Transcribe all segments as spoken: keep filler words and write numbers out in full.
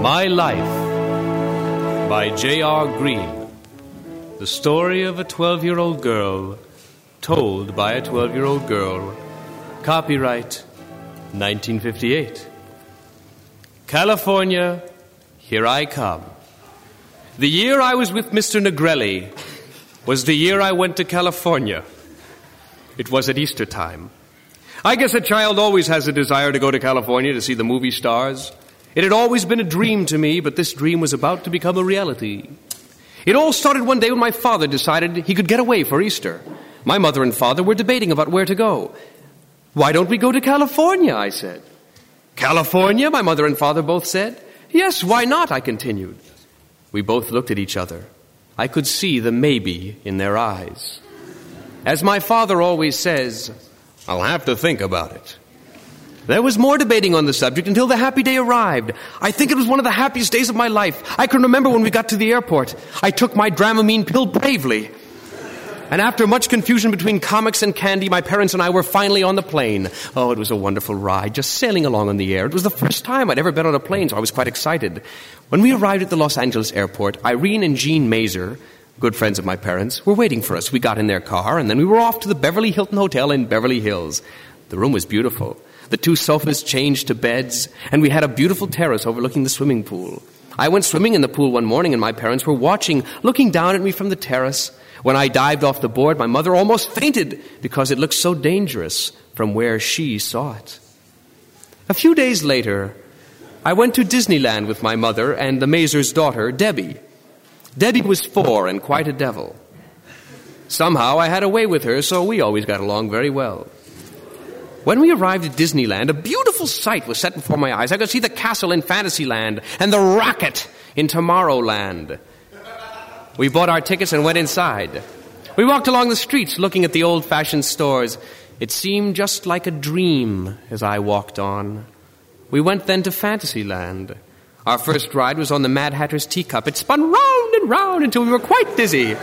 My Life by J R. Green. The story of a twelve-year-old girl told by a twelve-year-old girl. Copyright nineteen fifty-eight. California, here I come. The year I was with Mister Negrelli was the year I went to California. It was at Easter time. I guess a child always has a desire to go to California to see the movie stars. It had always been a dream to me, but this dream was about to become a reality. It all started one day when my father decided he could get away for Easter. My mother and father were debating about where to go. "Why don't we go to California?" I said. "California?" my mother and father both said. "Yes, why not?" I continued. We both looked at each other. I could see the maybe in their eyes. As my father always says, "I'll have to think about it." There was more debating on the subject until the happy day arrived. I think it was one of the happiest days of my life. I can remember when we got to the airport. I took my Dramamine pill bravely. And after much confusion between comics and candy, my parents and I were finally on the plane. Oh, it was a wonderful ride, just sailing along on the air. It was the first time I'd ever been on a plane, so I was quite excited. When we arrived at the Los Angeles airport, Irene and Jean Mazer, good friends of my parents, were waiting for us. We got in their car, and then we were off to the Beverly Hilton Hotel in Beverly Hills. The room was beautiful. The two sofas changed to beds, and we had a beautiful terrace overlooking the swimming pool. I went swimming in the pool one morning, and my parents were watching, looking down at me from the terrace. When I dived off the board, my mother almost fainted because it looked so dangerous from where she saw it. A few days later, I went to Disneyland with my mother and the Mazer's daughter, Debbie. Debbie was four and quite a devil. Somehow I had a way with her, so we always got along very well. When we arrived at Disneyland, a beautiful sight was set before my eyes. I could see the castle in Fantasyland and the rocket in Tomorrowland. We bought our tickets and went inside. We walked along the streets looking at the old-fashioned stores. It seemed just like a dream as I walked on. We went then to Fantasyland. Our first ride was on the Mad Hatter's teacup. It spun round and round until we were quite dizzy.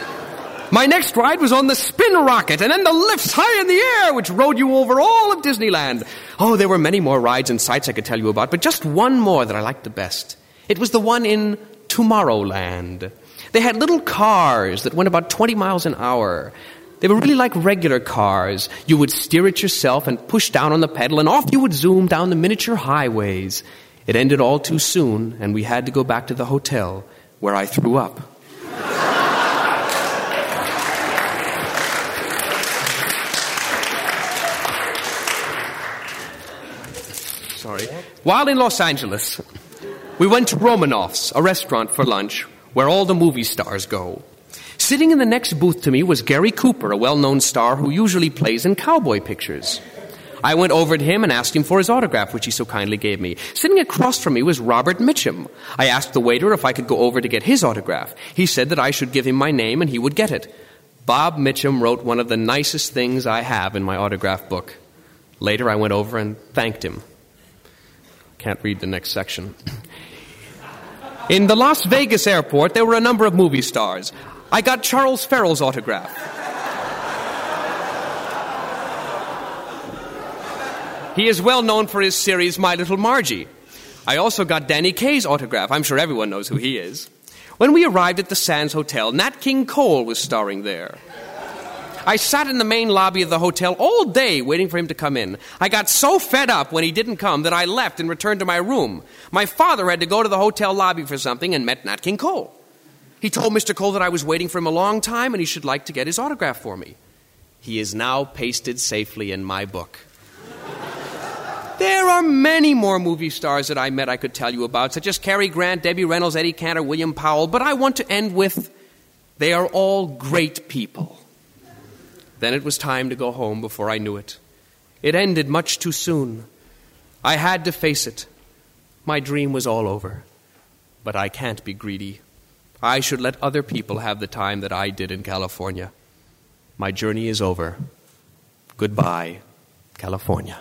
My next ride was on the Spin Rocket, and then the lifts high in the air, which rode you over all of Disneyland. Oh, there were many more rides and sights I could tell you about, but just one more that I liked the best. It was the one in Tomorrowland. They had little cars that went about twenty miles an hour. They were really like regular cars. You would steer it yourself and push down on the pedal, and off you would zoom down the miniature highways. It ended all too soon, and we had to go back to the hotel, where I threw up. Sorry. While in Los Angeles, we went to Romanoff's, a restaurant for lunch, where all the movie stars go. Sitting in the next booth to me was Gary Cooper, a well-known star who usually plays in cowboy pictures. I went over to him and asked him for his autograph, which he so kindly gave me. Sitting across from me was Robert Mitchum. I asked the waiter if I could go over to get his autograph. He said that I should give him my name and he would get it. Bob Mitchum wrote one of the nicest things I have in my autograph book. Later, I went over and thanked him. Can't read the next section. In the Las Vegas airport, there were a number of movie stars. I got Charles Ferrell's autograph. He is well known for his series, My Little Margie. I also got Danny Kaye's autograph. I'm sure everyone knows who he is. When we arrived at the Sands Hotel, Nat King Cole was starring there. I sat in the main lobby of the hotel all day waiting for him to come in. I got so fed up when he didn't come that I left and returned to my room. My father had to go to the hotel lobby for something and met Nat King Cole. He told Mister Cole that I was waiting for him a long time and he should like to get his autograph for me. He is now pasted safely in my book. There are many more movie stars that I met I could tell you about, such as Cary Grant, Debbie Reynolds, Eddie Cantor, William Powell, but I want to end with, they are all great people. Then it was time to go home before I knew it. It ended much too soon. I had to face it. My dream was all over. But I can't be greedy. I should let other people have the time that I did in California. My journey is over. Goodbye, California.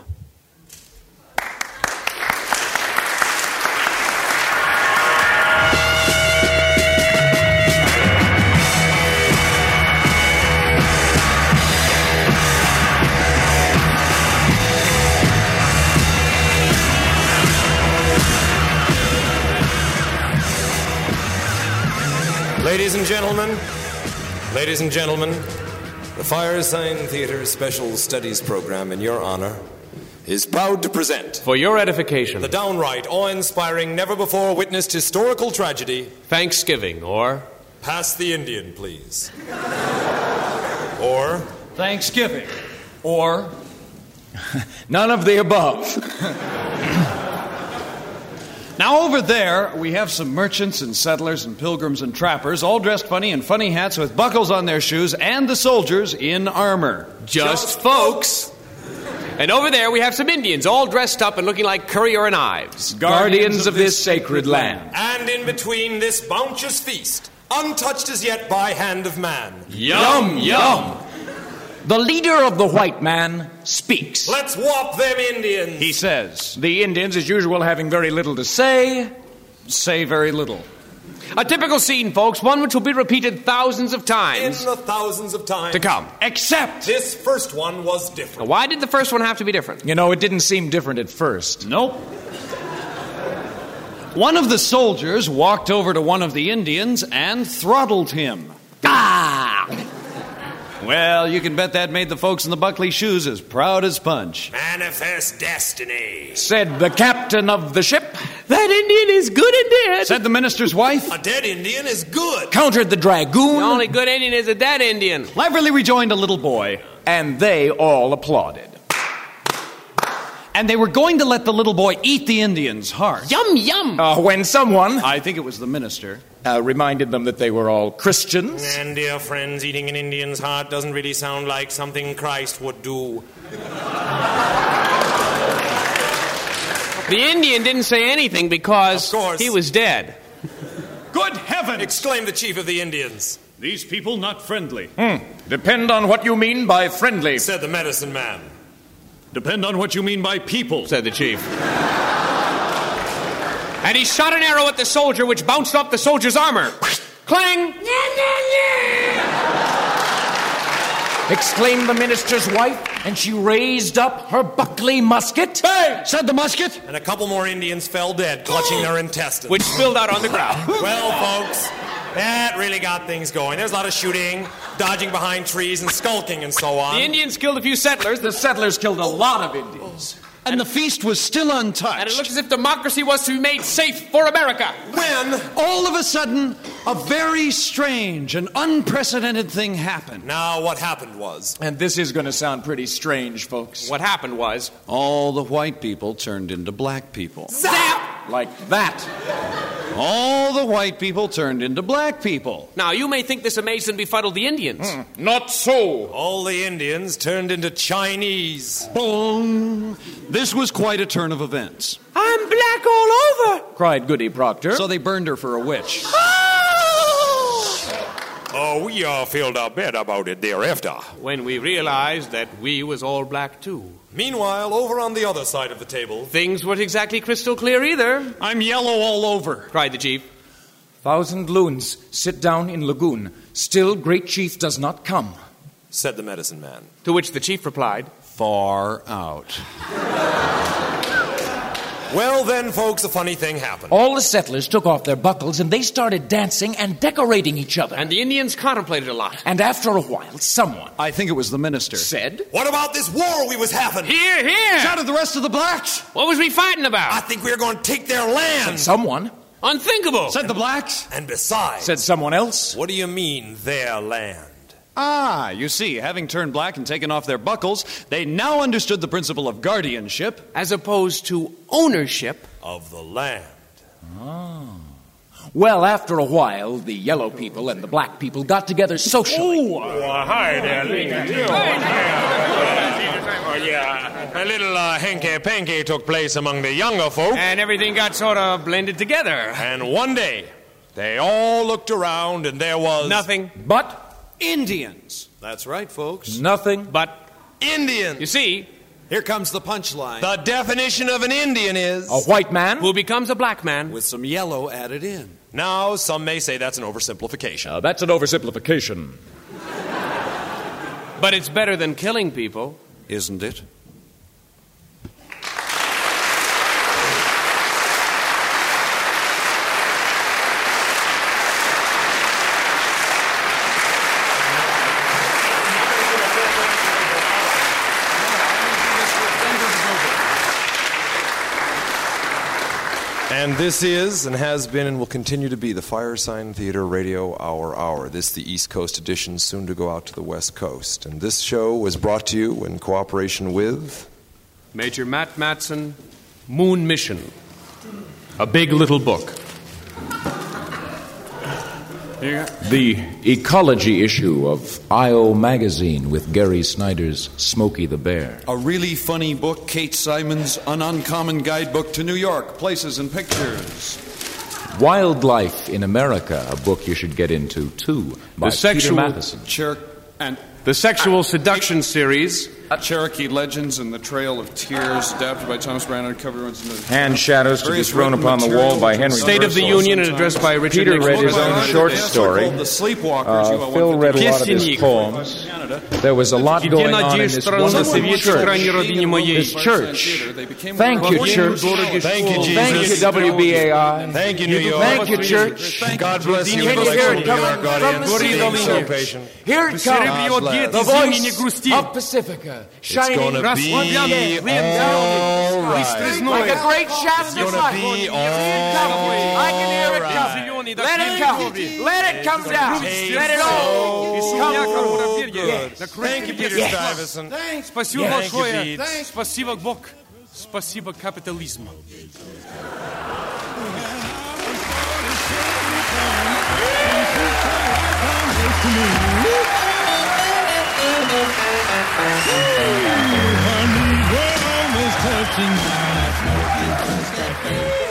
Ladies and gentlemen, ladies and gentlemen, the Firesign Theatre Special Studies Program in your honor is proud to present, for your edification, the downright awe-inspiring, never-before-witnessed historical tragedy, Thanksgiving, or Pass the Indian, Please. Or Thanksgiving, or none of the above. Now over there, we have some merchants and settlers and pilgrims and trappers, all dressed funny in funny hats with buckles on their shoes, and the soldiers in armor. Just, Just folks. And over there, we have some Indians, all dressed up and looking like Currier and Ives. Guardians, Guardians of, of this sacred land. And in between this bounteous feast, untouched as yet by hand of man. Yum, yum. yum. The leader of the white man speaks. Let's whop them Indians, he says. The Indians, as usual, having very little to say, say very little. A typical scene, folks, one which will be repeated thousands of times. In the thousands of times. To come. Except. This first one was different. Now, why did the first one have to be different? You know, it didn't seem different at first. Nope. One of the soldiers walked over to one of the Indians and throttled him. Ah! Well, you can bet that made the folks in the Buckley shoes as proud as punch. Manifest destiny, said the captain of the ship. That Indian is good and dead, said the minister's wife. A dead Indian is good, countered the dragoon. The only good Indian is a dead Indian, Lively rejoined a little boy. And they all applauded. And they were going to let the little boy eat the Indian's heart. Yum, yum. Uh, when someone, I think it was the minister, Uh, reminded them that they were all Christians. And, dear friends, eating an Indian's heart doesn't really sound like something Christ would do. The Indian didn't say anything because he was dead. Good heaven! Exclaimed the chief of the Indians. These people not friendly. Hmm. Depend on what you mean by friendly, said the medicine man. Depend on what you mean by people, said the chief. And he shot an arrow at the soldier, which bounced off the soldier's armor. Clang! Exclaimed the minister's wife, and she raised up her Buckley musket. Bang! Said the musket. And a couple more Indians fell dead, clutching their intestines. Which spilled out on the ground. Well, folks, that really got things going. There's a lot of shooting, dodging behind trees, and skulking, and so on. The Indians killed a few settlers. The settlers killed a lot of Indians. And the feast was still untouched. And it looked as if democracy was to be made safe for America. When, all of a sudden, a very strange and unprecedented thing happened. Now, what happened was... And this is going to sound pretty strange, folks. What happened was... All the white people turned into black people. Zap! Like that. All the white people turned into black people. Now, you may think this amazed and befuddled the Indians. Hmm. Not so. All the Indians turned into Chinese. Boom. This was quite a turn of events. I'm black all over, cried Goody Proctor. So they burned her for a witch. Oh, oh we all filled our bed about it thereafter. When we realized that we was all black, too. Meanwhile, over on the other side of the table... Things weren't exactly crystal clear either. I'm yellow all over, cried the chief. Thousand loons sit down in lagoon. Still great chief does not come, said the medicine man. To which the chief replied... Far out. Well then, folks, a funny thing happened. All the settlers took off their buckles, and they started dancing and decorating each other. And the Indians contemplated a lot. And after a while, someone... I think it was the minister. Said... What about this war we was having? Hear, hear! Shouted the rest of the blacks. What was we fighting about? I think we were going to take their land. Said someone... Unthinkable! Said the blacks. And besides... Said someone else. What do you mean, their land? Ah, you see, having turned black and taken off their buckles, they now understood the principle of guardianship as opposed to ownership of the land. Oh. Well, after a while, the yellow people and the black people got together socially. Oh, uh, hi there, lady. Oh, hi. Oh, yeah. A little uh, hanky-panky took place among the younger folk. And everything got sort of blended together. And one day, they all looked around and there was... Nothing but... Indians. That's right, folks. Nothing but Indians. You see, here comes the punchline. The definition of an Indian is... A white man who becomes a black man with some yellow added in. Now, some may say that's an oversimplification. Uh, that's an oversimplification. But it's better than killing people. Isn't it? And this is, and has been, and will continue to be the Firesign Theatre Radio Hour Hour. This, the East Coast edition, soon to go out to the West Coast. And this show was brought to you in cooperation with Major Matt Mattson, Moon Mission, A Big Little Book. The ecology issue of I O Magazine with Gary Snyder's Smokey the Bear. A really funny book, Kate Simon's An Uncommon Guidebook to New York, Places and Pictures. Wildlife in America, a book you should get into, too, by the Peter Matheson. Cher- and the Sexual uh, Seduction uh, Series. Uh, Cherokee Legends and the Trail of Tears, adapted by Thomas Brown. Hand Shadows to Be Thrown Upon the Wall by Henry State of the Union and addressed by Richard Nixon. Peter read his own short story. Uh, Phil read a lot of his poems. There was a lot going on in this wonderful church. This church. Thank you, church. Thank you, Jesus. Thank you, W B A I. Thank you, New York. Thank you, church. God bless you. Here it comes from the sea. Here it comes, the voice of Pacifica. Shining, it's gonna be all right. Like a great shaft of light. I can hear it coming. Let it come. Let it come down. Let it all come. Yes. Thank you, Peter Stuyvesant. Спасибо большое. Спасибо, Бог. Спасибо, капитализм. Honey, well, almost touching.